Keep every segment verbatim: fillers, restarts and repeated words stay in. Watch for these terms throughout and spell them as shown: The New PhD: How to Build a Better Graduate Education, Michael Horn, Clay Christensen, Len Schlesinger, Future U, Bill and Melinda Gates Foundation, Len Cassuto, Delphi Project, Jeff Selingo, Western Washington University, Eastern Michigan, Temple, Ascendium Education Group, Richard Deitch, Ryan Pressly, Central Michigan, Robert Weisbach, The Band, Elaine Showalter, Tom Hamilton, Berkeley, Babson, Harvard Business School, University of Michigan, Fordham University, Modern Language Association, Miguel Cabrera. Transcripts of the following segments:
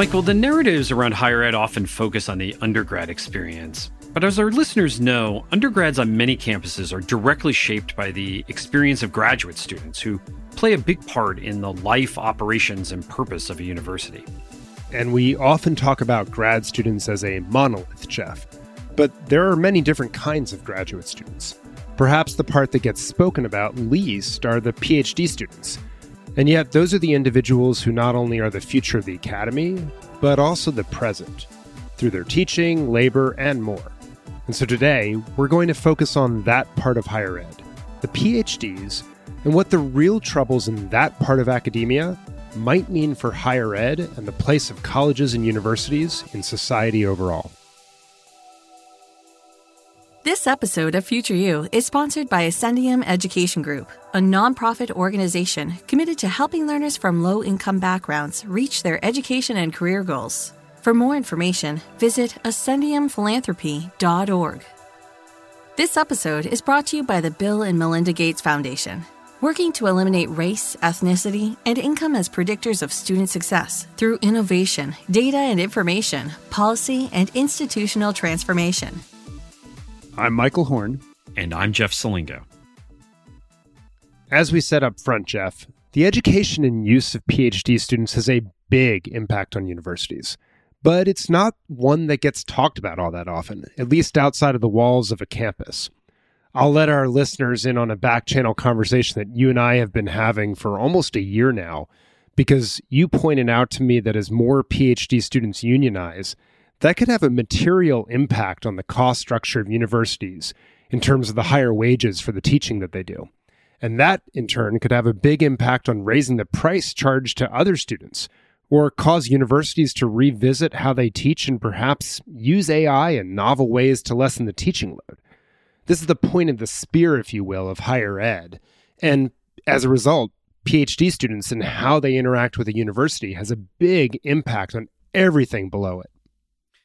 Michael, the narratives around higher ed often focus on the undergrad experience. But as our listeners know, undergrads on many campuses are directly shaped by the experience of graduate students who play a big part in the life, operations, and purpose of a university. And we often talk about grad students as a monolith, Jeff. But there are many different kinds of graduate students. Perhaps the part that gets spoken about least are the PhD students. And yet, those are the individuals who not only are the future of the academy, but also the present, through their teaching, labor, and more. And so today, we're going to focus on that part of higher ed, the PhDs, and what the real troubles in that part of academia might mean for higher ed and the place of colleges and universities in society overall. This episode of Future U is sponsored by Ascendium Education Group, a nonprofit organization committed to helping learners from low-income backgrounds reach their education and career goals. For more information, visit ascendium philanthropy dot org. This episode is brought to you by the Bill and Melinda Gates Foundation, working to eliminate race, ethnicity, and income as predictors of student success through innovation, data and information, policy, and institutional transformation. I'm Michael Horn. And I'm Jeff Selingo. As we said up front, Jeff, the education and use of PhD students has a big impact on universities. But it's not one that gets talked about all that often, at least outside of the walls of a campus. I'll let our listeners in on a back-channel conversation that you and I have been having for almost a year now, because you pointed out to me that as more PhD students unionize, that could have a material impact on the cost structure of universities in terms of the higher wages for the teaching that they do. And that, in turn, could have a big impact on raising the price charged to other students, or cause universities to revisit how they teach and perhaps use A I in novel ways to lessen the teaching load. This is the point of the spear, if you will, of higher ed. And as a result, PhD students and how they interact with a university has a big impact on everything below it.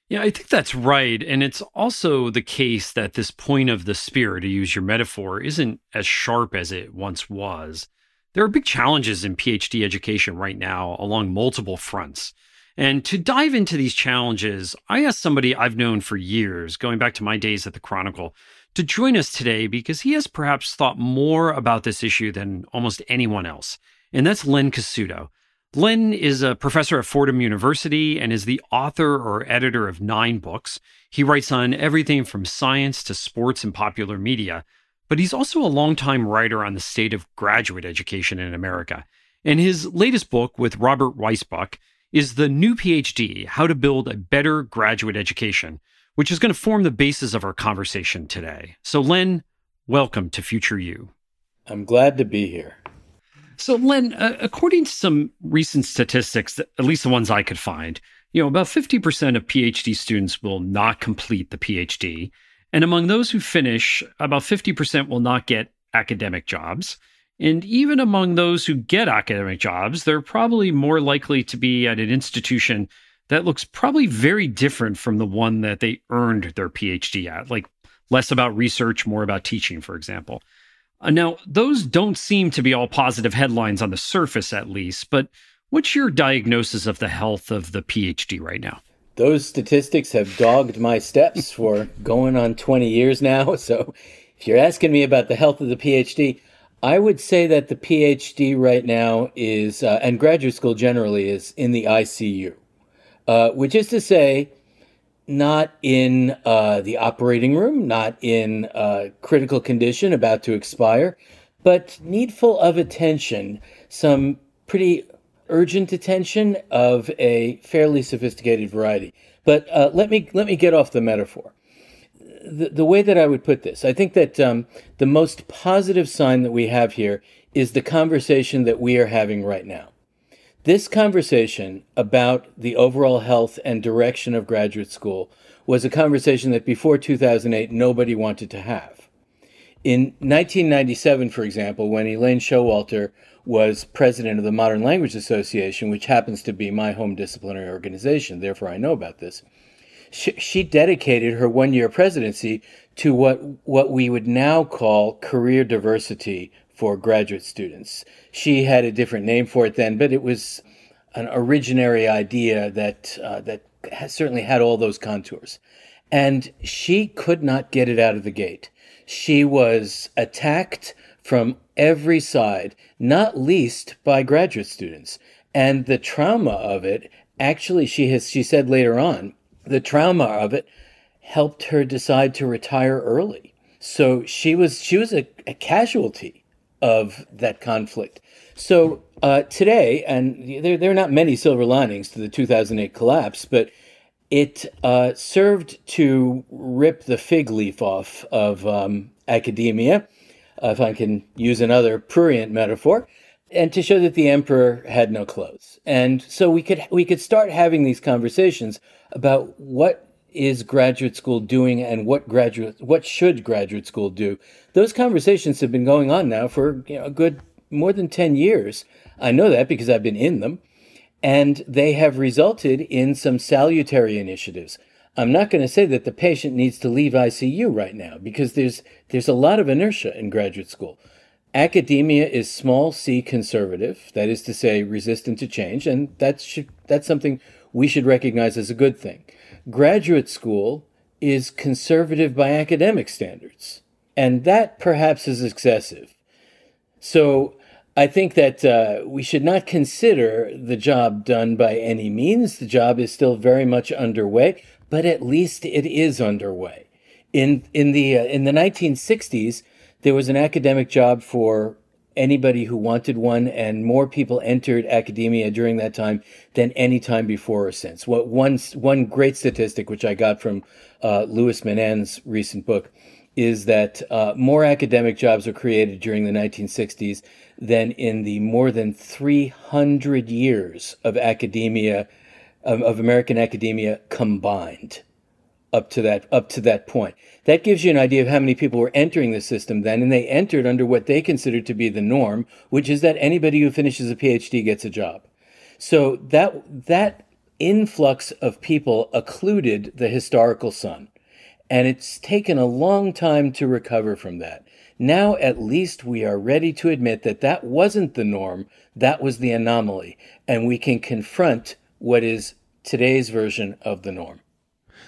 Yeah, I think that's right. And it's also the case that this point of the spear, to use your metaphor, isn't as sharp as it once was. There are big challenges in PhD education right now along multiple fronts. And to dive into these challenges, I asked somebody I've known for years, going back to my days at the Chronicle, to join us today because he has perhaps thought more about this issue than almost anyone else. And that's Len Cassuto. Len is a professor at Fordham University and is the author or editor of nine books. He writes on everything from science to sports and popular media, but he's also a longtime writer on the state of graduate education in America. And his latest book with Robert Weisbach is The New PhD: How to Build a Better Graduate Education, which is going to form the basis of our conversation today. So Len, welcome to Future U. I'm glad to be here. So, Len, uh, according to some recent statistics, at least the ones I could find, you know, about fifty percent of PhD students will not complete the PhD. And among those who finish, about fifty percent will not get academic jobs. And even among those who get academic jobs, they're probably more likely to be at an institution that looks probably very different from the one that they earned their PhD at, like less about research, more about teaching, for example. Now, those don't seem to be all positive headlines on the surface, at least, but what's your diagnosis of the health of the PhD right now? Those statistics have dogged my steps for going on twenty years now. So if you're asking me about the health of the PhD, I would say that the PhD right now is, uh, and graduate school generally, is in the I C U, uh, which is to say, not in uh, the operating room, not in uh, critical condition, about to expire, but needful of attention, some pretty urgent attention of a fairly sophisticated variety. But uh, let me let me get off the metaphor. The, the way that I would put this, I think that um, the most positive sign that we have here is the conversation that we are having right now. This conversation about the overall health and direction of graduate school was a conversation that before two thousand eight, nobody wanted to have. In nineteen ninety-seven, for example, when Elaine Showalter was president of the Modern Language Association, which happens to be my home disciplinary organization, therefore I know about this, she, she dedicated her one-year presidency to what, what we would now call career diversity for graduate students. She had a different name for it then, but it was an originary idea that uh, that has certainly had all those contours. And she could not get it out of the gate. She was attacked from every side, not least by graduate students. And the trauma of it, actually, she has, she said later on, the trauma of it helped her decide to retire early. So she was she was a, a casualty of that conflict. So uh, today, and there, there are not many silver linings to the two thousand eight collapse, but it uh, served to rip the fig leaf off of um, academia, uh, if I can use another prurient metaphor, and to show that the emperor had no clothes. And so we could we could start having these conversations about what is graduate school doing and what graduate what should graduate school do. Those conversations have been going on now for you know, a good more than ten years. I know that because I've been in them. And they have resulted in some salutary initiatives. I'm not going to say that the patient needs to leave I C U right now, because there's there's a lot of inertia in graduate school. Academia is small c conservative, that is to say resistant to change, and that should, that's something we should recognize as a good thing. Graduate school is conservative by academic standards, and that perhaps is excessive. So I think that uh, we should not consider the job done by any means. The job is still very much underway, but at least it is underway. In in the uh, in the nineteen sixties, there was an academic job for anybody who wanted one, and more people entered academia during that time than any time before or since. What one one great statistic, which I got from uh, Louis Manann's recent book, is that uh, more academic jobs were created during the nineteen sixties than in the more than three hundred years of academia, um, of American academia combined, up to that up to that point. That gives you an idea of how many people were entering the system then, and they entered under what they considered to be the norm, which is that anybody who finishes a PhD gets a job. So that that influx of people occluded the historical sun. And it's taken a long time to recover from that. Now, at least we are ready to admit that that wasn't the norm. That was the anomaly. And we can confront what is today's version of the norm.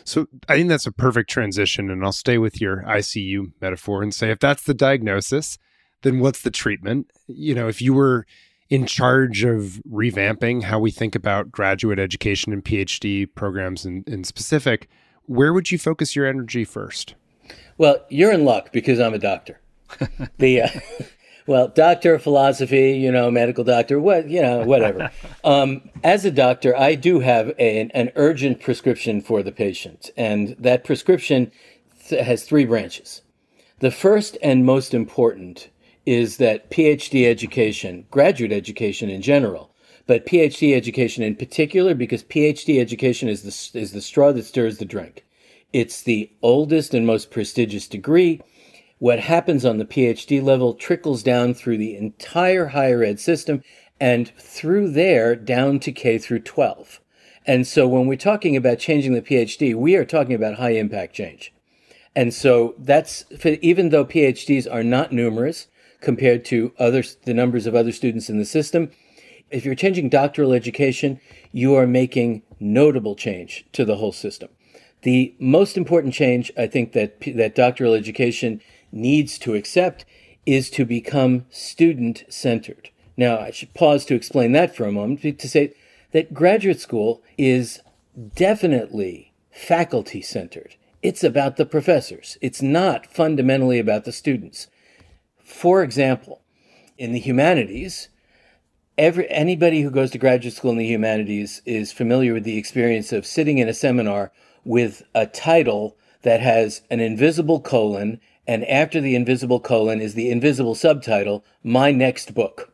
So I think that's a perfect transition. And I'll stay with your I C U metaphor and say, if that's the diagnosis, then what's the treatment? You know, if you were in charge of revamping how we think about graduate education and PhD programs in, in specific, where would you focus your energy first? Well, you're in luck because I'm a doctor. the uh, well, doctor of philosophy, you know, medical doctor, what you know, whatever. um, as a doctor, I do have a, an, an urgent prescription for the patient, and that prescription th- has three branches. The first and most important is that PhD education, graduate education in general, but PhD education in particular, because PhD education is the, is the straw that stirs the drink. It's the oldest and most prestigious degree. What happens on the PhD level trickles down through the entire higher ed system and through there down to K through twelve. And so when we're talking about changing the PhD, we are talking about high impact change. And so that's, even though PhDs are not numerous compared to other, the numbers of other students in the system, if you're changing doctoral education, you are making notable change to the whole system. The most important change I think that that doctoral education needs to accept is to become student-centered. Now, I should pause to explain that for a moment to say that graduate school is definitely faculty-centered. It's about the professors. It's not fundamentally about the students. For example, in the humanities, Every, anybody who goes to graduate school in the humanities is familiar with the experience of sitting in a seminar with a title that has an invisible colon, and after the invisible colon is the invisible subtitle, My Next Book,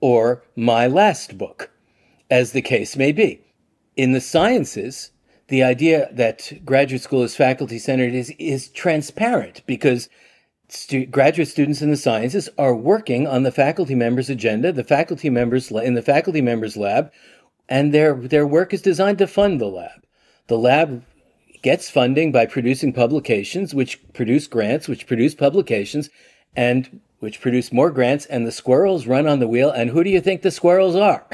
or My Last Book, as the case may be. In the sciences, the idea that graduate school is faculty-centered is, is transparent, because Stu- graduate students in the sciences are working on the faculty members' agenda, the faculty members in the faculty members' lab, and their their work is designed to fund the lab. The lab gets funding by producing publications, which produce grants, which produce publications, and which produce more grants, and the squirrels run on the wheel. And who do you think the squirrels are?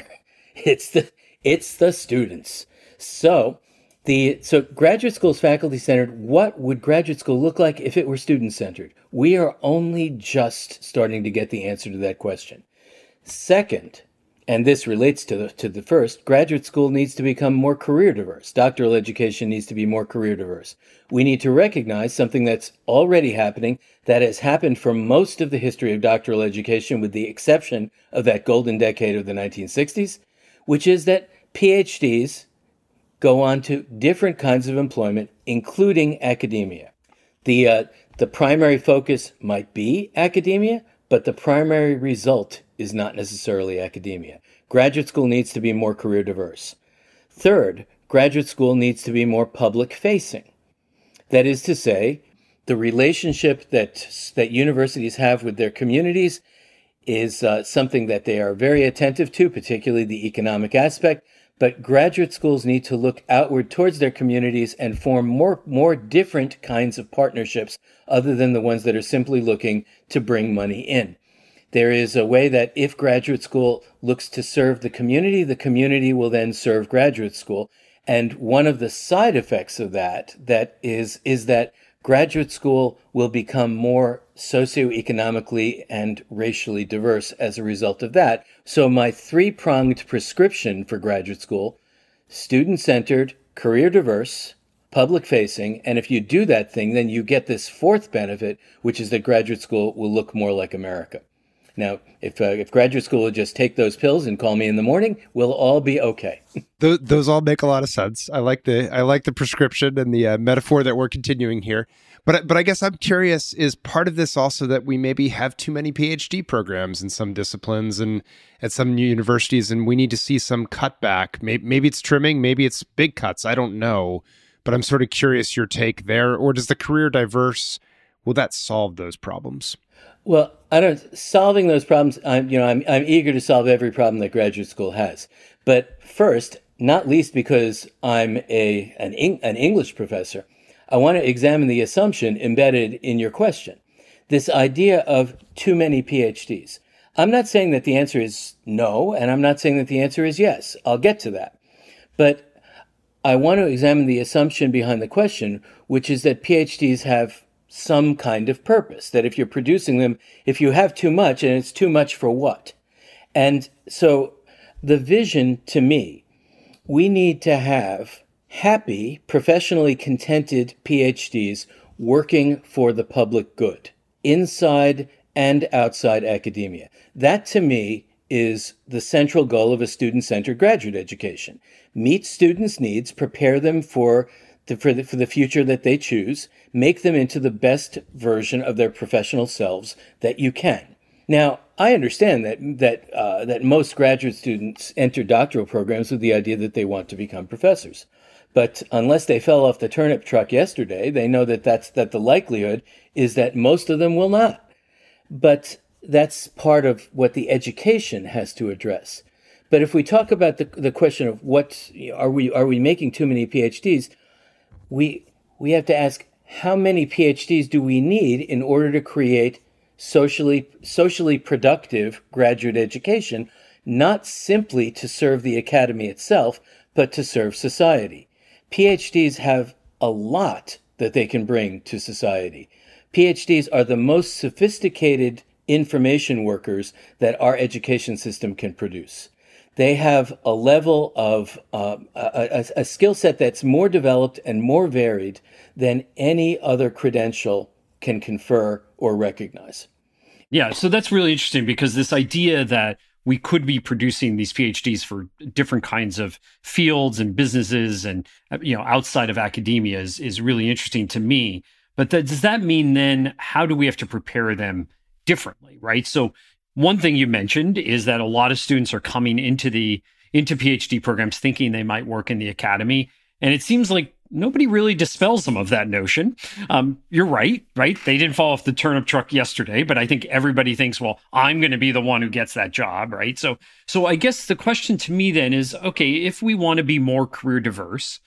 It's the It's the students. So the so graduate school is faculty-centered. What would graduate school look like if it were student-centered? We are only just starting to get the answer to that question. Second, and this relates to the, to the first, graduate school needs to become more career diverse. Doctoral education needs to be more career diverse. We need to recognize something that's already happening, that has happened for most of the history of doctoral education, with the exception of that golden decade of the nineteen sixties, which is that PhDs go on to different kinds of employment, including academia. The, uh, the primary focus might be academia, but the primary result is not necessarily academia. Graduate school needs to be more career diverse. Third, graduate school needs to be more public-facing. That is to say, the relationship that, that universities have with their communities is uh, something that they are very attentive to, particularly the economic aspect, but graduate schools need to look outward towards their communities and form more, more different kinds of partnerships other than the ones that are simply looking to bring money in. There is a way that if graduate school looks to serve the community, the community will then serve graduate school. And one of the side effects of that, that is, is that graduate school will become more socioeconomically and racially diverse as a result of that. So my three-pronged prescription for graduate school: student-centered, career diverse, public-facing. And if you do that thing, then you get this fourth benefit, which is that graduate school will look more like America. Now, if, uh, if graduate school would just take those pills and call me in the morning, we'll all be okay. those, those all make a lot of sense. I like the I like the prescription and the uh, metaphor that we're continuing here. But, but I guess I'm curious, is part of this also that we maybe have too many PhD programs in some disciplines and at some new universities, and we need to see some cutback? Maybe, maybe it's trimming, maybe it's big cuts. I don't know. But I'm sort of curious your take there. Or does the career diverse, will that solve those problems? Well, I don't solving those problems. I'm, you know, I'm, I'm eager to solve every problem that graduate school has. But first, not least because I'm a, an, Eng, an English professor, I want to examine the assumption embedded in your question, this idea of too many PhDs. I'm not saying that the answer is no, and I'm not saying that the answer is yes. I'll get to that. But I want to examine the assumption behind the question, which is that PhDs have some kind of purpose, that if you're producing them, if you have too much, and it's too much for what? And so the vision to me, we need to have happy, professionally contented PhDs working for the public good, inside and outside academia. That to me is the central goal of a student-centered graduate education. Meet students' needs, prepare them for To, for, the, for the future that they choose, make them into the best version of their professional selves that you can. Now, I understand that that uh, that most graduate students enter doctoral programs with the idea that they want to become professors. But unless they fell off the turnip truck yesterday, they know that that's, that the likelihood is that most of them will not. But that's part of what the education has to address. But if we talk about the, the question of what are we are we making too many PhDs, We we have to ask, how many PhDs do we need in order to create socially socially productive graduate education, not simply to serve the academy itself, but to serve society? PhDs have a lot that they can bring to society. PhDs are the most sophisticated information workers that our education system can produce. They have a level of uh, a, a, a skill set that's more developed and more varied than any other credential can confer or recognize. Yeah, so that's really interesting, because this idea that we could be producing these PhDs for different kinds of fields and businesses and, you know, outside of academia is, is really interesting to me. But that, does that mean then, how do we have to prepare them differently, right? So one thing you mentioned is that a lot of students are coming into the into PhD programs thinking they might work in the academy, and it seems like nobody really dispels them of that notion. Um, you're right, right? They didn't fall off the turnip truck yesterday, but I think everybody thinks, well, I'm going to be the one who gets that job, right? So, so I guess the question to me then is, okay, if we want to be more career diverse,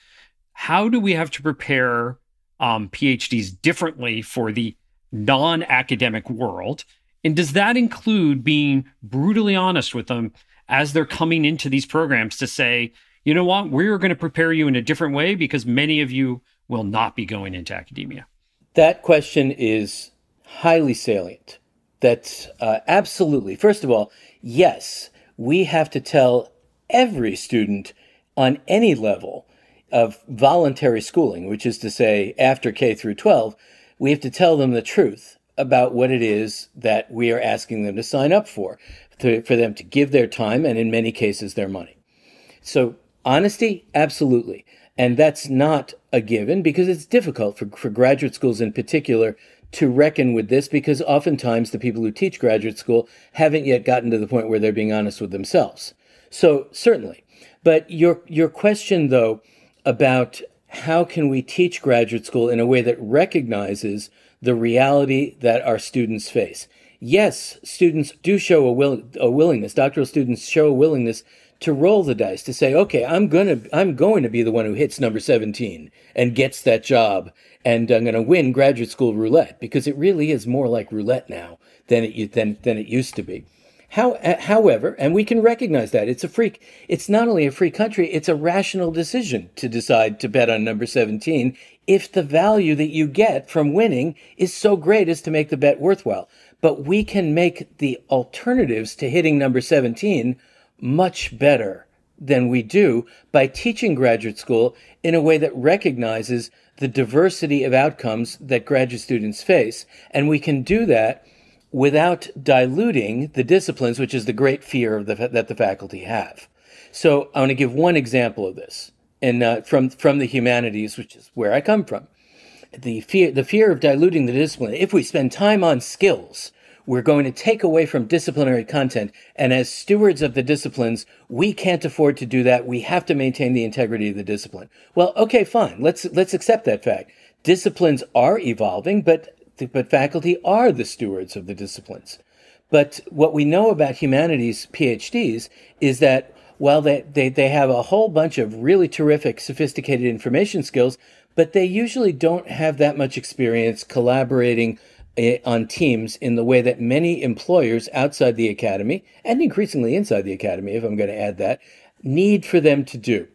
how do we have to prepare um, PhDs differently for the non-academic world? And does that include being brutally honest with them as they're coming into these programs to say, you know what, we're going to prepare you in a different way because many of you will not be going into academia? That question is highly salient. That's uh, absolutely. First of all, yes, we have to tell every student on any level of voluntary schooling, which is to say after K through twelve, we have to tell them the truth about what it is that we are asking them to sign up for, to, for them to give their time and in many cases their money. So honesty, absolutely. And that's not a given because it's difficult for, for graduate schools in particular to reckon with this because oftentimes the people who teach graduate school haven't yet gotten to the point where they're being honest with themselves. So certainly. But your your question, though, about how can we teach graduate school in a way that recognizes the reality that our students face. Yes, students do show a, will, a willingness, doctoral students show a willingness to roll the dice, to say, okay, I'm gonna, I'm going to be the one who hits number seventeen and gets that job, and I'm going to win graduate school roulette, because it really is more like roulette now than it, than, than it used to be. How, however, and we can recognize that it's a freak. It's not only a free country, it's a rational decision to decide to bet on number seventeen if the value that you get from winning is so great as to make the bet worthwhile. But we can make the alternatives to hitting number seventeen much better than we do by teaching graduate school in a way that recognizes the diversity of outcomes that graduate students face. And we can do that without diluting the disciplines, which is the great fear of the, that the faculty have. So I want to give one example of this, and uh, from from the humanities, which is where I come from. The fear, the fear of diluting the discipline. If we spend time on skills, we're going to take away from disciplinary content. And as stewards of the disciplines, we can't afford to do that. We have to maintain the integrity of the discipline. Well, okay, fine. Let's let's accept that fact. Disciplines are evolving, but But faculty are the stewards of the disciplines. But what we know about humanities PhDs is that while they, they, they have a whole bunch of really terrific, sophisticated information skills, but they usually don't have that much experience collaborating on teams in the way that many employers outside the academy, and increasingly inside the academy, if I'm going to add that, need for them to do.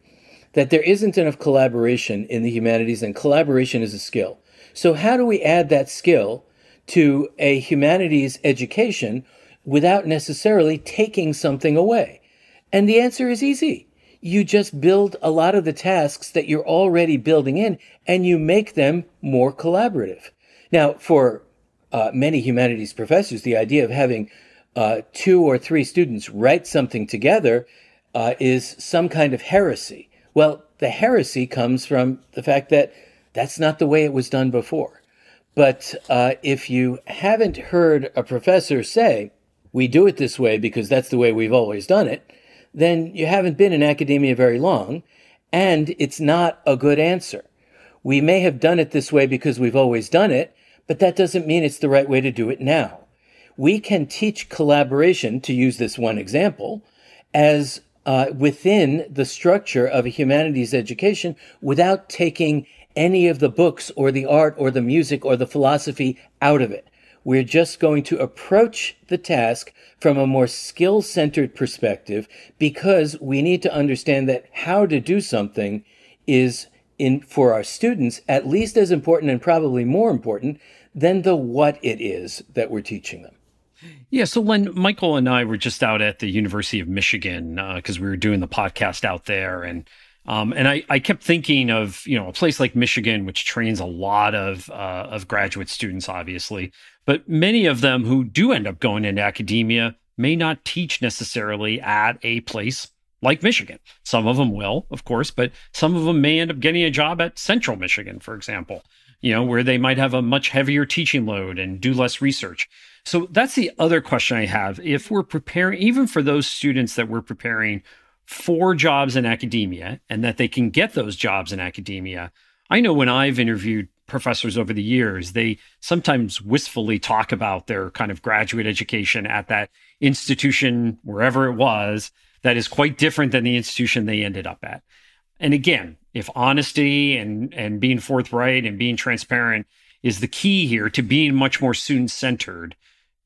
That there isn't enough collaboration in the humanities, and collaboration is a skill. So how do we add that skill to a humanities education without necessarily taking something away? And the answer is easy. You just build a lot of the tasks that you're already building in, and you make them more collaborative. Now, for uh, many humanities professors, the idea of having uh, two or three students write something together uh, is some kind of heresy. Well, the heresy comes from the fact that that's not the way it was done before. But uh, if you haven't heard a professor say, we do it this way because that's the way we've always done it, then you haven't been in academia very long, and it's not a good answer. We may have done it this way because we've always done it, but that doesn't mean it's the right way to do it now. We can teach collaboration, to use this one example, as uh, within the structure of a humanities education without taking any of the books or the art or the music or the philosophy out of it. We're just going to approach the task from a more skill-centered perspective because we need to understand that how to do something is, in for our students, at least as important and probably more important than the what it is that we're teaching them. Yeah. So Len, Michael and I were just out at the University of Michigan because uh, we were doing the podcast out there, and Um, and I, I kept thinking of, you know, a place like Michigan, which trains a lot of uh, of graduate students, obviously, but many of them who do end up going into academia may not teach necessarily at a place like Michigan. Some of them will, of course, but some of them may end up getting a job at Central Michigan, for example, you know, where they might have a much heavier teaching load and do less research. So that's the other question I have. If we're preparing, even for those students that we're preparing for jobs in academia, and that they can get those jobs in academia. I know when I've interviewed professors over the years, they sometimes wistfully talk about their kind of graduate education at that institution, wherever it was, that is quite different than the institution they ended up at. And again, if honesty and, and being forthright and being transparent is the key here to being much more student-centered,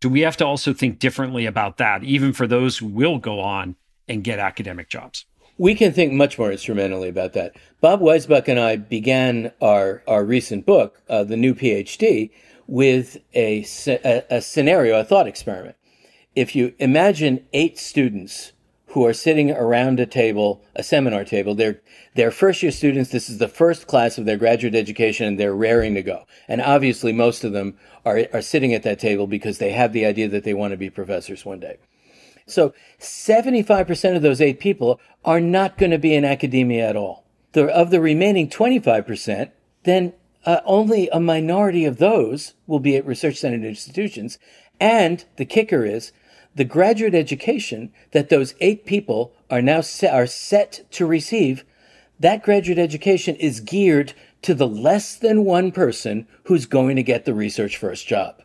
do we have to also think differently about that, even for those who will go on and get academic jobs? We can think much more instrumentally about that. Bob Weisbach and I began our, our recent book, uh, The New PhD, with a, a, a scenario, a thought experiment. If you imagine eight students who are sitting around a table, a seminar table, they're, they're first-year students, this is the first class of their graduate education, and they're raring to go. And obviously, most of them are, are sitting at that table because they have the idea that they want to be professors one day. So seventy-five percent of those eight people are not going to be in academia at all. The, of the remaining twenty-five percent, then uh, only a minority of those will be at research-centered institutions. And the kicker is the graduate education that those eight people are now se- are set to receive, that graduate education is geared to the less than one person who's going to get the research-first job.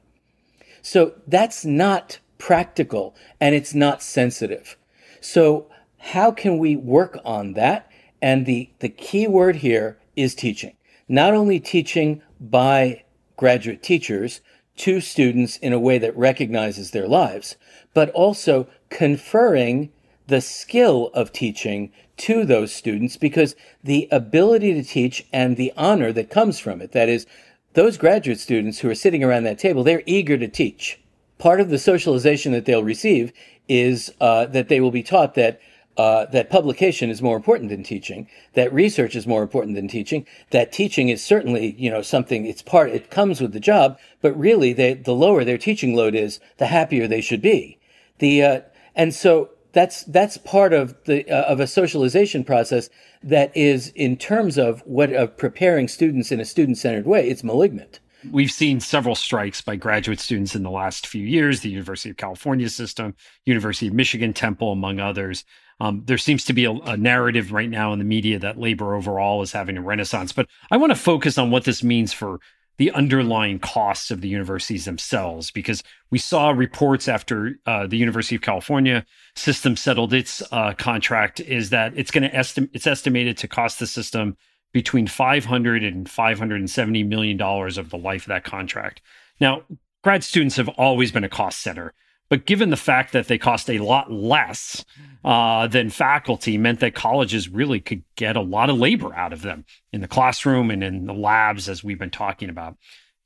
So that's not practical, and it's not sensitive. So how can we work on that? And the, the key word here is teaching. Not only teaching by graduate teachers to students in a way that recognizes their lives, but also conferring the skill of teaching to those students, because the ability to teach and the honor that comes from it, that is, those graduate students who are sitting around that table, they're eager to teach. Part of the socialization that they'll receive is uh, that they will be taught that uh, that publication is more important than teaching, that research is more important than teaching, that teaching is certainly, you know, something, it's part, it comes with the job, but really they, the lower their teaching load is, the happier they should be. The uh, and so that's that's part of the uh, of a socialization process that is, in terms of what of preparing students in a student-centered way, it's malignant. We've seen several strikes by graduate students in the last few years, the University of California system, University of Michigan, Temple, among others. Um, there seems to be a, a narrative right now in the media that labor overall is having a renaissance. But I want to focus on what this means for the underlying costs of the universities themselves, because we saw reports after uh, the University of California system settled its uh, contract is that it's going to estimate it's estimated to cost the system between five hundred and five hundred seventy million dollars of the life of that contract. Now, grad students have always been a cost center, but given the fact that they cost a lot less uh, than faculty meant that colleges really could get a lot of labor out of them in the classroom and in the labs, as we've been talking about.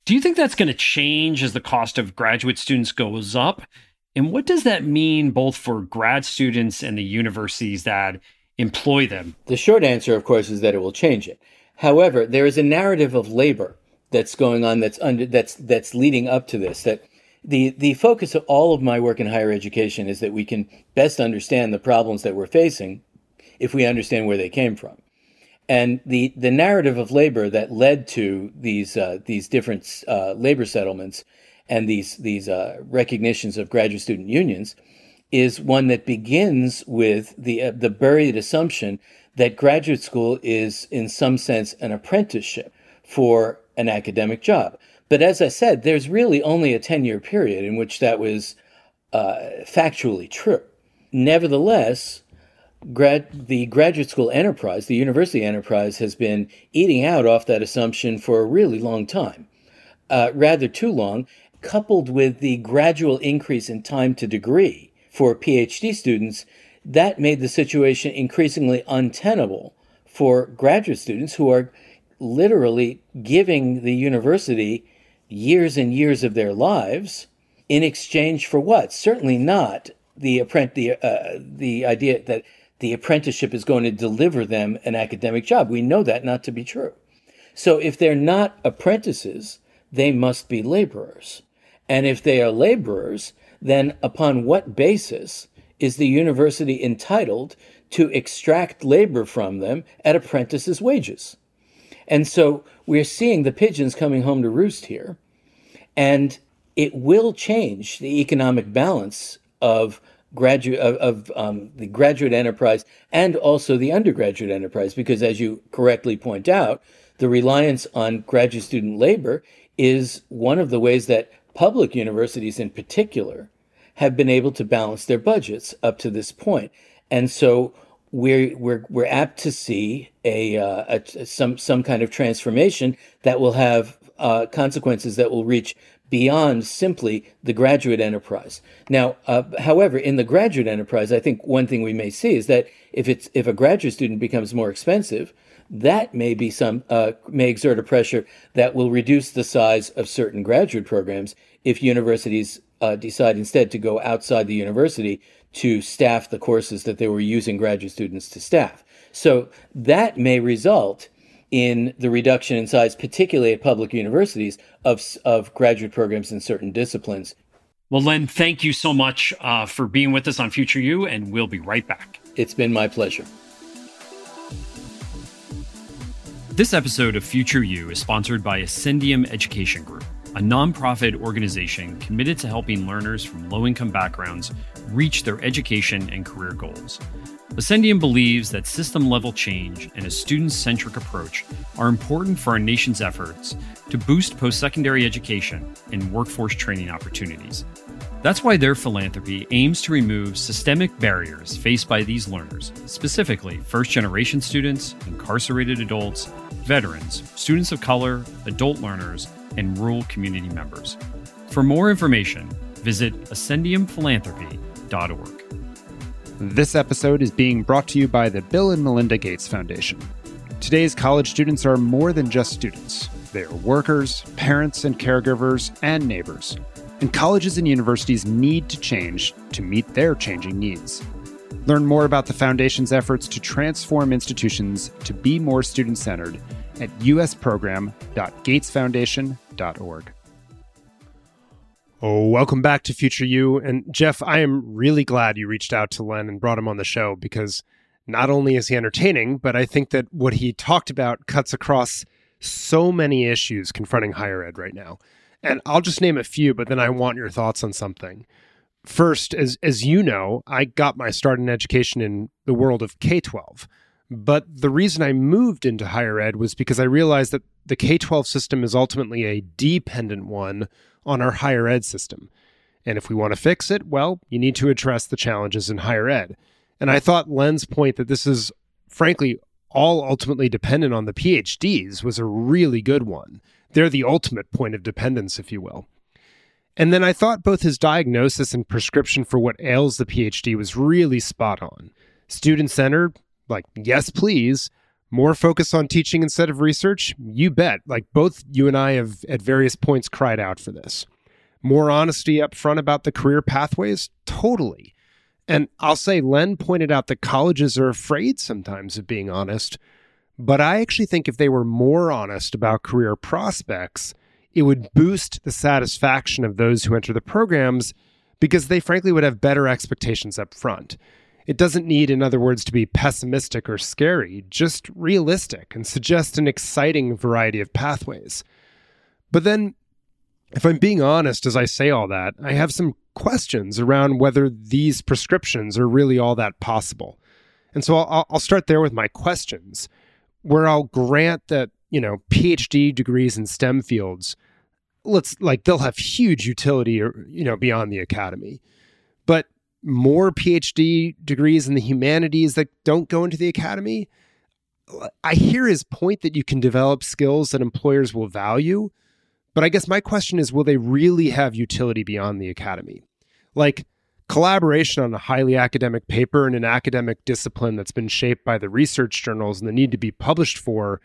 Do you think that's going to change as the cost of graduate students goes up? And what does that mean both for grad students and the universities that employ them? The short answer, of course, is that it will change it. However, there is a narrative of labor that's going on that's under, that's that's leading up to this, that the, the focus of all of my work in higher education is that we can best understand the problems that we're facing if we understand where they came from. And the, the narrative of labor that led to these uh, these different uh, labor settlements and these, these uh, recognitions of graduate student unions is one that begins with the uh, the buried assumption that graduate school is, in some sense, an apprenticeship for an academic job. But as I said, there's really only a ten-year period in which that was uh, factually true. Nevertheless, grad the graduate school enterprise, the university enterprise, has been eating out off that assumption for a really long time, uh, rather too long, coupled with the gradual increase in time to degree for PhD students, that made the situation increasingly untenable for graduate students who are literally giving the university years and years of their lives in exchange for what? Certainly not the the, uh, the idea that the apprenticeship is going to deliver them an academic job. We know that not to be true. So if they're not apprentices, they must be laborers. And if they are laborers, then upon what basis is the university entitled to extract labor from them at apprentices' wages? And so we're seeing the pigeons coming home to roost here, and it will change the economic balance of graduate of, of um, the graduate enterprise and also the undergraduate enterprise, because as you correctly point out, the reliance on graduate student labor is one of the ways that public universities in particular have been able to balance their budgets up to this point. And so we're we're we're apt to see a, uh, a some some kind of transformation that will have uh, consequences that will reach beyond simply the graduate enterprise. Now, uh, however, in the graduate enterprise, I think one thing we may see is that if it's if a graduate student becomes more expensive, that may be some uh, may exert a pressure that will reduce the size of certain graduate programs if universities uh, decide instead to go outside the university to staff the courses that they were using graduate students to staff. So that may result in the reduction in size, particularly at public universities, of of graduate programs in certain disciplines. Well, Len, thank you so much uh, for being with us on Future U, and we'll be right back. It's been my pleasure. This episode of Future U is sponsored by Ascendium Education Group, a nonprofit organization committed to helping learners from low-income backgrounds reach their education and career goals. Ascendium believes that system-level change and a student-centric approach are important for our nation's efforts to boost post-secondary education and workforce training opportunities. That's why their philanthropy aims to remove systemic barriers faced by these learners, specifically first-generation students, incarcerated adults, veterans, students of color, adult learners, and rural community members. For more information, visit ascendium philanthropy dot org. This episode is being brought to you by the Bill and Melinda Gates Foundation. Today's college students are more than just students. They are workers, parents and caregivers, and neighbors. And colleges and universities need to change to meet their changing needs. Learn more about the foundation's efforts to transform institutions to be more student-centered at u s program dot gates foundation dot org. Oh, welcome back to Future U. And Jeff, I am really glad you reached out to Len and brought him on the show, because not only is he entertaining, but I think that what he talked about cuts across so many issues confronting higher ed right now. And I'll just name a few, but then I want your thoughts on something. First, as as you know, I got my start in education in the world of K twelve. But the reason I moved into higher ed was because I realized that the K twelve system is ultimately a dependent one on our higher ed system. And if we want to fix it, well, you need to address the challenges in higher ed. And I thought Len's point that this is, frankly, all ultimately dependent on the PhDs was a really good one. They're the ultimate point of dependence, if you will. And then I thought both his diagnosis and prescription for what ails the PhD was really spot on. Student-centered, like, yes, please. More focus on teaching instead of research? You bet. Like, both you and I have at various points cried out for this. More honesty up front about the career pathways? Totally. And I'll say Len pointed out that colleges are afraid sometimes of being honest, but I actually think if they were more honest about career prospects, it would boost the satisfaction of those who enter the programs, because they frankly would have better expectations up front. It doesn't need, in other words, to be pessimistic or scary, just realistic and suggest an exciting variety of pathways. But then, if I'm being honest as I say all that, I have some questions around whether these prescriptions are really all that possible. And so I'll, I'll start there with my questions, where I'll grant that, you know, PhD degrees in STEM fields, let's like they'll have huge utility, or, you know, beyond the academy. But more PhD degrees in the humanities that don't go into the academy. I hear his point that you can develop skills that employers will value, but I guess my question is, will they really have utility beyond the academy? Like, collaboration on a highly academic paper in an academic discipline that's been shaped by the research journals and the need to be published for,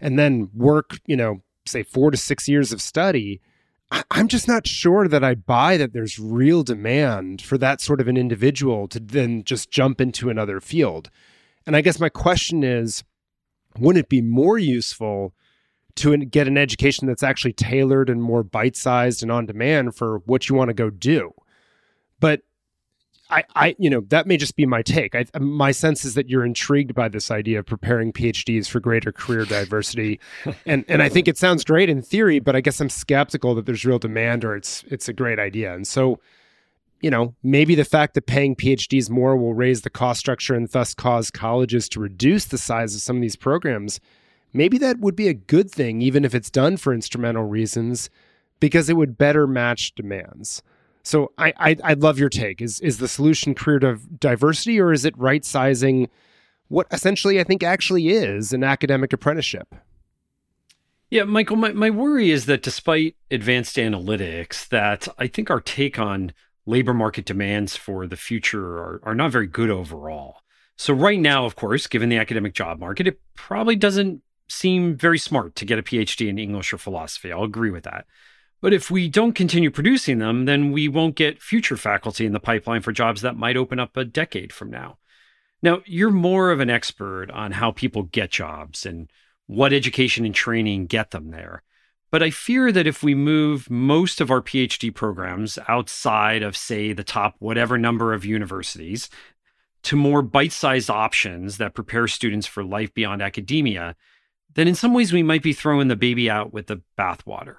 and then work, you know, say four to six years of study. I'm just not sure that I buy that there's real demand for that sort of an individual to then just jump into another field. And I guess my question is, wouldn't it be more useful to get an education that's actually tailored and more bite-sized and on demand for what you want to go do? But I, I you know, that may just be my take. I, my sense is that you're intrigued by this idea of preparing PhDs for greater career diversity. And and I think it sounds great in theory, but I guess I'm skeptical that there's real demand or it's it's a great idea. And so, you know, maybe the fact that paying PhDs more will raise the cost structure and thus cause colleges to reduce the size of some of these programs, maybe that would be a good thing, even if it's done for instrumental reasons, because it would better match demands. So I, I I love your take. Is is the solution career div- diversity, or is it right-sizing what essentially I think actually is an academic apprenticeship? Yeah, Michael, my, my worry is that despite advanced analytics, that I think our take on labor market demands for the future are, are not very good overall. So right now, of course, given the academic job market, it probably doesn't seem very smart to get a PhD in English or philosophy. I'll agree with that. But if we don't continue producing them, then we won't get future faculty in the pipeline for jobs that might open up a decade from now. Now, you're more of an expert on how people get jobs and what education and training get them there. But I fear that if we move most of our PhD programs outside of, say, the top whatever number of universities to more bite-sized options that prepare students for life beyond academia, then in some ways we might be throwing the baby out with the bathwater.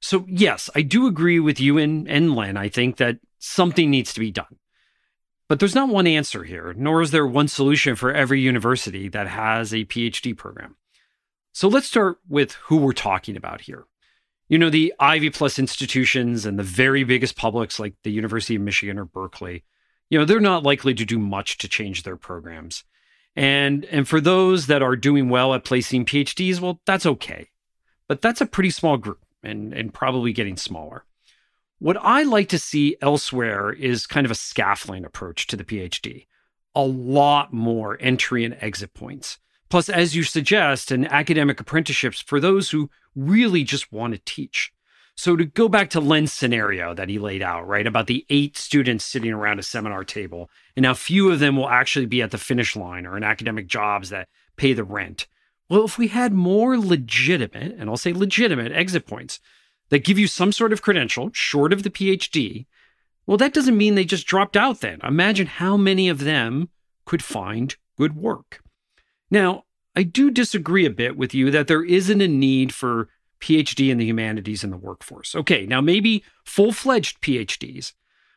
So yes, I do agree with you and, and Len, I think that something needs to be done. But there's not one answer here, nor is there one solution for every university that has a PhD program. So let's start with who we're talking about here. You know, the Ivy Plus institutions and the very biggest publics like the University of Michigan or Berkeley, you know, they're not likely to do much to change their programs. And, and for those that are doing well at placing PhDs, well, that's okay. But that's a pretty small group and, and probably getting smaller. What I like to see elsewhere is kind of a scaffolding approach to the PhD, a lot more entry and exit points. Plus, as you suggest, an academic apprenticeships for those who really just want to teach. So to go back to Len's scenario that he laid out, right, about the eight students sitting around a seminar table, and how few of them will actually be at the finish line or in academic jobs that pay the rent. Well, if we had more legitimate, and I'll say legitimate, exit points that give you some sort of credential short of the PhD, well, that doesn't mean they just dropped out then. Imagine how many of them could find good work. Now, I do disagree a bit with you that there isn't a need for PhD in the humanities in the workforce. Okay, now maybe full-fledged PhDs,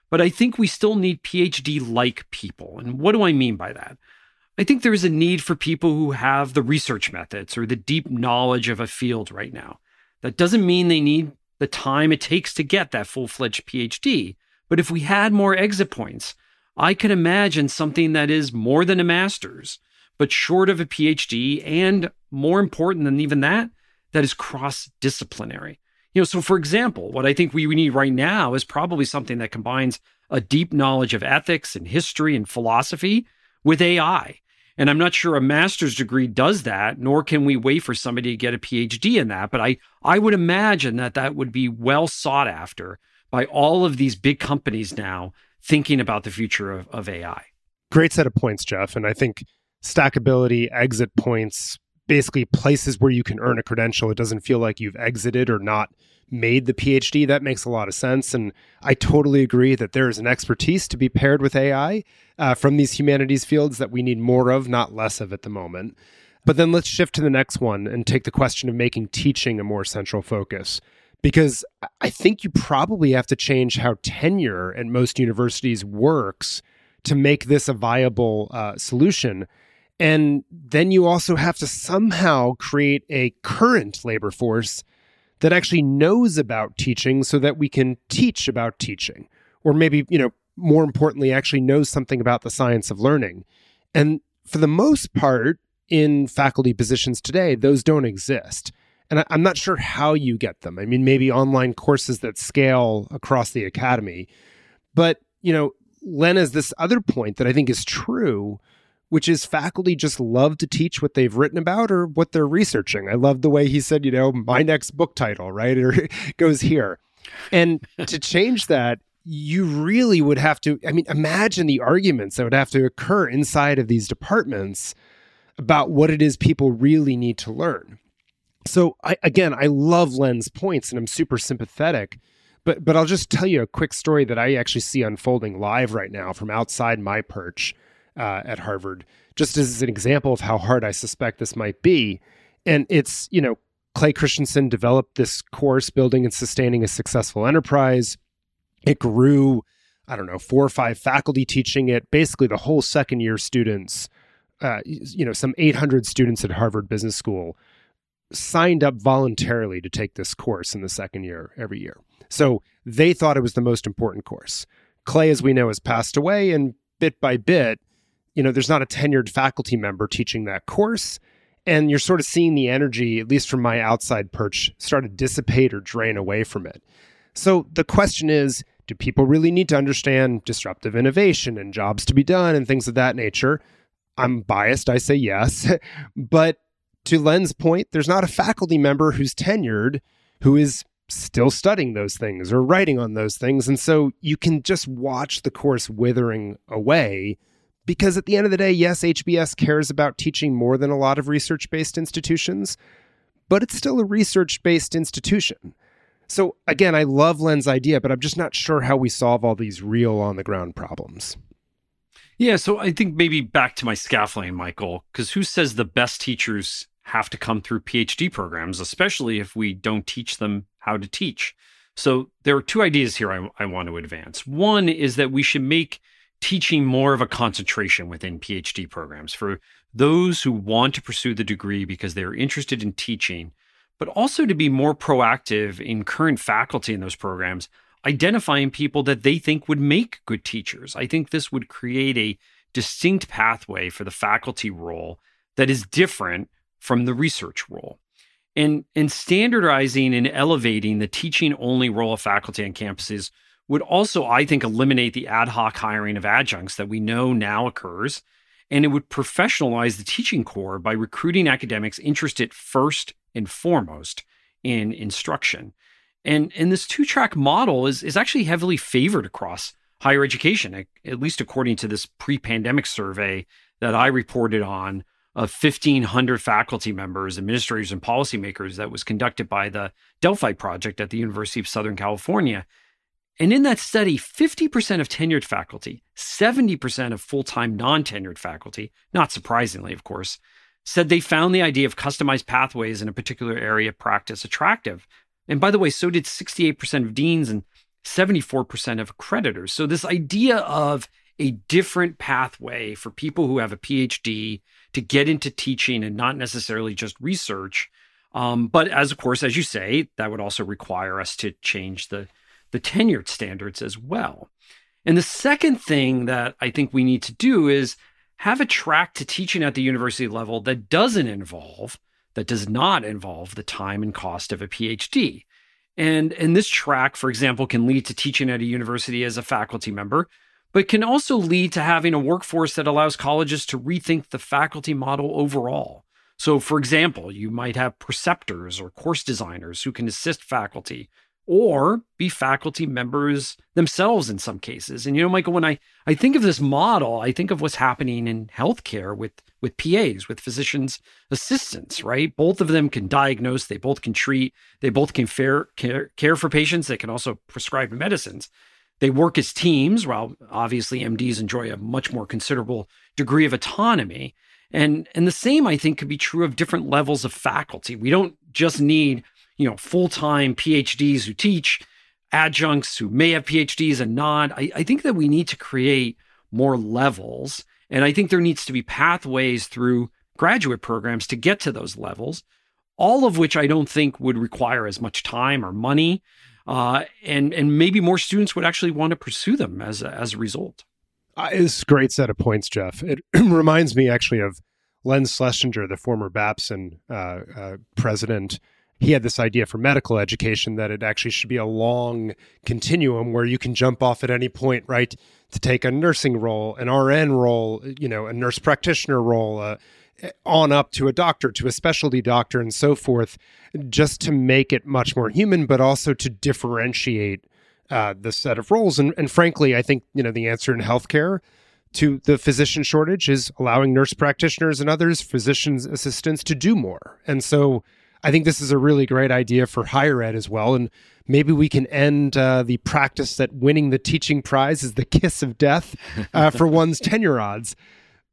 but I think we still need PhD-like people. And what do I mean by that? I think there is a need for people who have the research methods or the deep knowledge of a field right now. That doesn't mean they need the time it takes to get that full-fledged PhD. But if we had more exit points, I could imagine something that is more than a master's, but short of a PhD, and more important than even that, that is cross-disciplinary. You know, so for example, what I think we need right now is probably something that combines a deep knowledge of ethics and history and philosophy with A I. And I'm not sure a master's degree does that, nor can we wait for somebody to get a PhD in that. But I, I would imagine that that would be well sought after by all of these big companies now thinking about the future of, of A I. Great set of points, Jeff. And I think stackability, exit points, basically places where you can earn a credential. It doesn't feel like you've exited or not made the PhD. That makes a lot of sense. And I totally agree that there is an expertise to be paired with A I uh, from these humanities fields that we need more of, not less of at the moment. But then let's shift to the next one and take the question of making teaching a more central focus. Because I think you probably have to change how tenure at most universities works to make this a viable uh, solution. And then you also have to somehow create a current labor force that actually knows about teaching so that we can teach about teaching, or maybe, you know, more importantly, actually knows something about the science of learning. And for the most part, in faculty positions today, those don't exist. And I- I'm not sure how you get them. I mean, maybe online courses that scale across the academy. But, you know, Len has this other point that I think is true, which is faculty just love to teach what they've written about or what they're researching. I love the way he said, you know, my next book title, right? Or it goes here. And to change that, you really would have to, I mean, imagine the arguments that would have to occur inside of these departments about what it is people really need to learn. So I, again, I love Len's points and I'm super sympathetic, but but I'll just tell you a quick story that I actually see unfolding live right now from outside my perch. Uh, at Harvard, just as an example of how hard I suspect this might be. And it's, you know, Clay Christensen developed this course, Building and Sustaining a Successful Enterprise. It grew, I don't know, four or five faculty teaching it, basically the whole second year students, uh, you know, some eight hundred students at Harvard Business School signed up voluntarily to take this course in the second year every year. So they thought it was the most important course. Clay, as we know, has passed away, and bit by bit, you know, there's not a tenured faculty member teaching that course. And you're sort of seeing the energy, at least from my outside perch, start to dissipate or drain away from it. So the question is, do people really need to understand disruptive innovation and jobs to be done and things of that nature? I'm biased, I say yes. But to Len's point, there's not a faculty member who's tenured who is still studying those things or writing on those things. And so you can just watch the course withering away, because at the end of the day, yes, H B S cares about teaching more than a lot of research-based institutions, but it's still a research-based institution. So again, I love Len's idea, but I'm just not sure how we solve all these real on-the-ground problems. Yeah, so I think maybe back to my scaffolding, Michael, because who says the best teachers have to come through PhD programs, especially if we don't teach them how to teach? So there are two ideas here I, I want to advance. One is that we should make teaching more of a concentration within PhD programs for those who want to pursue the degree because they're interested in teaching, but also to be more proactive in current faculty in those programs, identifying people that they think would make good teachers. I think this would create a distinct pathway for the faculty role that is different from the research role. And, and standardizing and elevating the teaching-only role of faculty on campuses would also, I think, eliminate the ad hoc hiring of adjuncts that we know now occurs, and it would professionalize the teaching corps by recruiting academics interested first and foremost in instruction. And, and this two-track model is, is actually heavily favored across higher education, at, at least according to this pre-pandemic survey that I reported on of fifteen hundred faculty members, administrators, and policymakers that was conducted by the Delphi Project at the University of Southern California. And in that study, fifty percent of tenured faculty, seventy percent of full-time non-tenured faculty, not surprisingly, of course, said they found the idea of customized pathways in a particular area of practice attractive. And by the way, so did sixty-eight percent of deans and seventy-four percent of accreditors. So this idea of a different pathway for people who have a PhD to get into teaching and not necessarily just research. Um, but as of course, as you say, that would also require us to change the the tenured standards as well. And the second thing that I think we need to do is have a track to teaching at the university level that doesn't involve, that does not involve the time and cost of a PhD. And, and this track, for example, can lead to teaching at a university as a faculty member, but can also lead to having a workforce that allows colleges to rethink the faculty model overall. So, for example, you might have preceptors or course designers who can assist faculty or be faculty members themselves in some cases. And, you know, Michael, when I, I think of this model, I think of what's happening in healthcare with, with P As, with physicians' assistants, right? Both of them can diagnose, they both can treat, they both can fare, care, care for patients, they can also prescribe medicines. They work as teams, while obviously M Ds enjoy a much more considerable degree of autonomy. And, and the same, I think, could be true of different levels of faculty. We don't just need, you know, full-time PhDs who teach, adjuncts who may have PhDs and not. I, I think that we need to create more levels. And I think there needs to be pathways through graduate programs to get to those levels, all of which I don't think would require as much time or money. Uh, and, and maybe more students would actually want to pursue them as a, as a result. Uh, it's a great set of points, Jeff. It reminds me actually of Len Schlesinger, the former Babson uh, uh, president. He had this idea for medical education that it actually should be a long continuum where you can jump off at any point, right, to take a nursing role, an R N role, you know, a nurse practitioner role, uh, on up to a doctor, to a specialty doctor, and so forth, just to make it much more human, but also to differentiate uh, the set of roles. And, and frankly, I think, you know, the answer in healthcare to the physician shortage is allowing nurse practitioners and others, physicians assistants, to do more. And so I think this is a really great idea for higher ed as well. And maybe we can end uh, the practice that winning the teaching prize is the kiss of death uh, for one's tenure odds.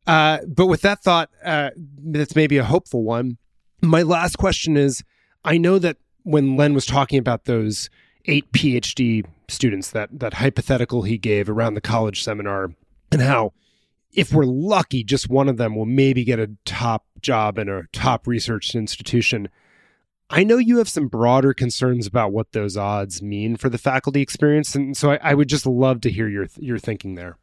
Uh, but with that thought, uh, that's maybe a hopeful one. My last question is, I know that when Len was talking about those eight PhD students, that that hypothetical he gave around the college seminar, and how if we're lucky, just one of them will maybe get a top job in a top research institution. I know you have some broader concerns about what those odds mean for the faculty experience, and so I, I would just love to hear your your thinking there.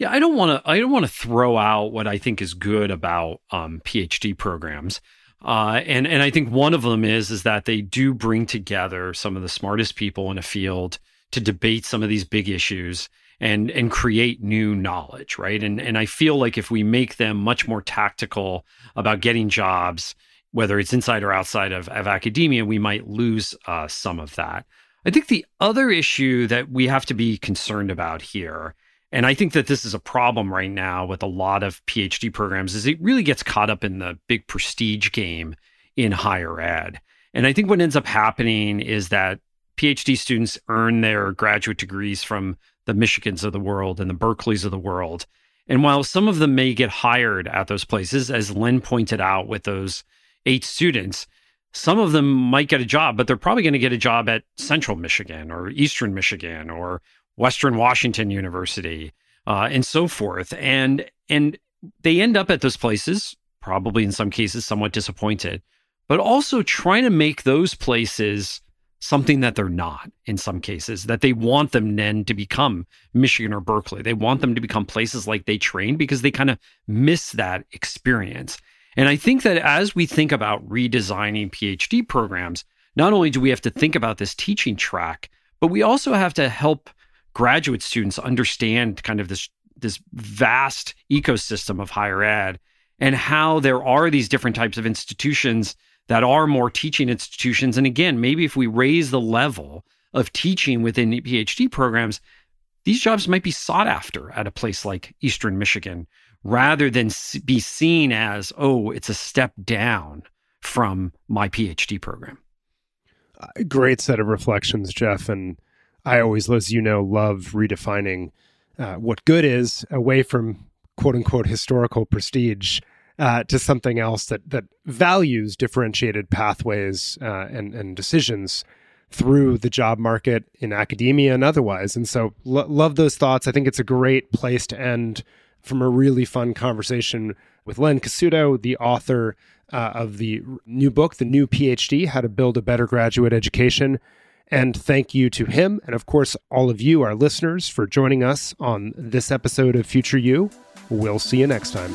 Yeah, I don't want to. I don't want to throw out what I think is good about um, PhD programs. Uh, and and I think one of them is, is that they do bring together some of the smartest people in a field to debate some of these big issues and and create new knowledge, right? And and I feel like if we make them much more tactical about getting jobs, whether it's inside or outside of, of academia, we might lose uh, some of that. I think the other issue that we have to be concerned about here, and I think that this is a problem right now with a lot of PhD programs, is it really gets caught up in the big prestige game in higher ed. And I think what ends up happening is that PhD students earn their graduate degrees from the Michigans of the world and the Berkeleys of the world. And while some of them may get hired at those places, as Len pointed out with those eight students, some of them might get a job, but they're probably going to get a job at Central Michigan or Eastern Michigan or Western Washington University, uh, and so forth. And and they end up at those places, probably in some cases somewhat disappointed, but also trying to make those places something that they're not in some cases, that they want them then to become Michigan or Berkeley. They want them to become places like they trained because they kind of miss that experience. And I think that as we think about redesigning PhD programs, not only do we have to think about this teaching track, but we also have to help graduate students understand kind of this, this vast ecosystem of higher ed and how there are these different types of institutions that are more teaching institutions. And again, maybe if we raise the level of teaching within PhD programs, these jobs might be sought after at a place like Eastern Michigan rather than be seen as, oh, it's a step down from my PhD program. A great set of reflections, Jeff. And I always, as you know, love redefining uh, what good is away from quote-unquote historical prestige uh, to something else that that values differentiated pathways uh, and, and decisions through the job market in academia and otherwise. And so lo- love those thoughts. I think it's a great place to end from a really fun conversation with Len Cassuto, the author uh, of the new book, The New PhD: How to Build a Better Graduate Education. And thank you to him, and of course, all of you, our listeners, for joining us on this episode of Future U. We'll see you next time.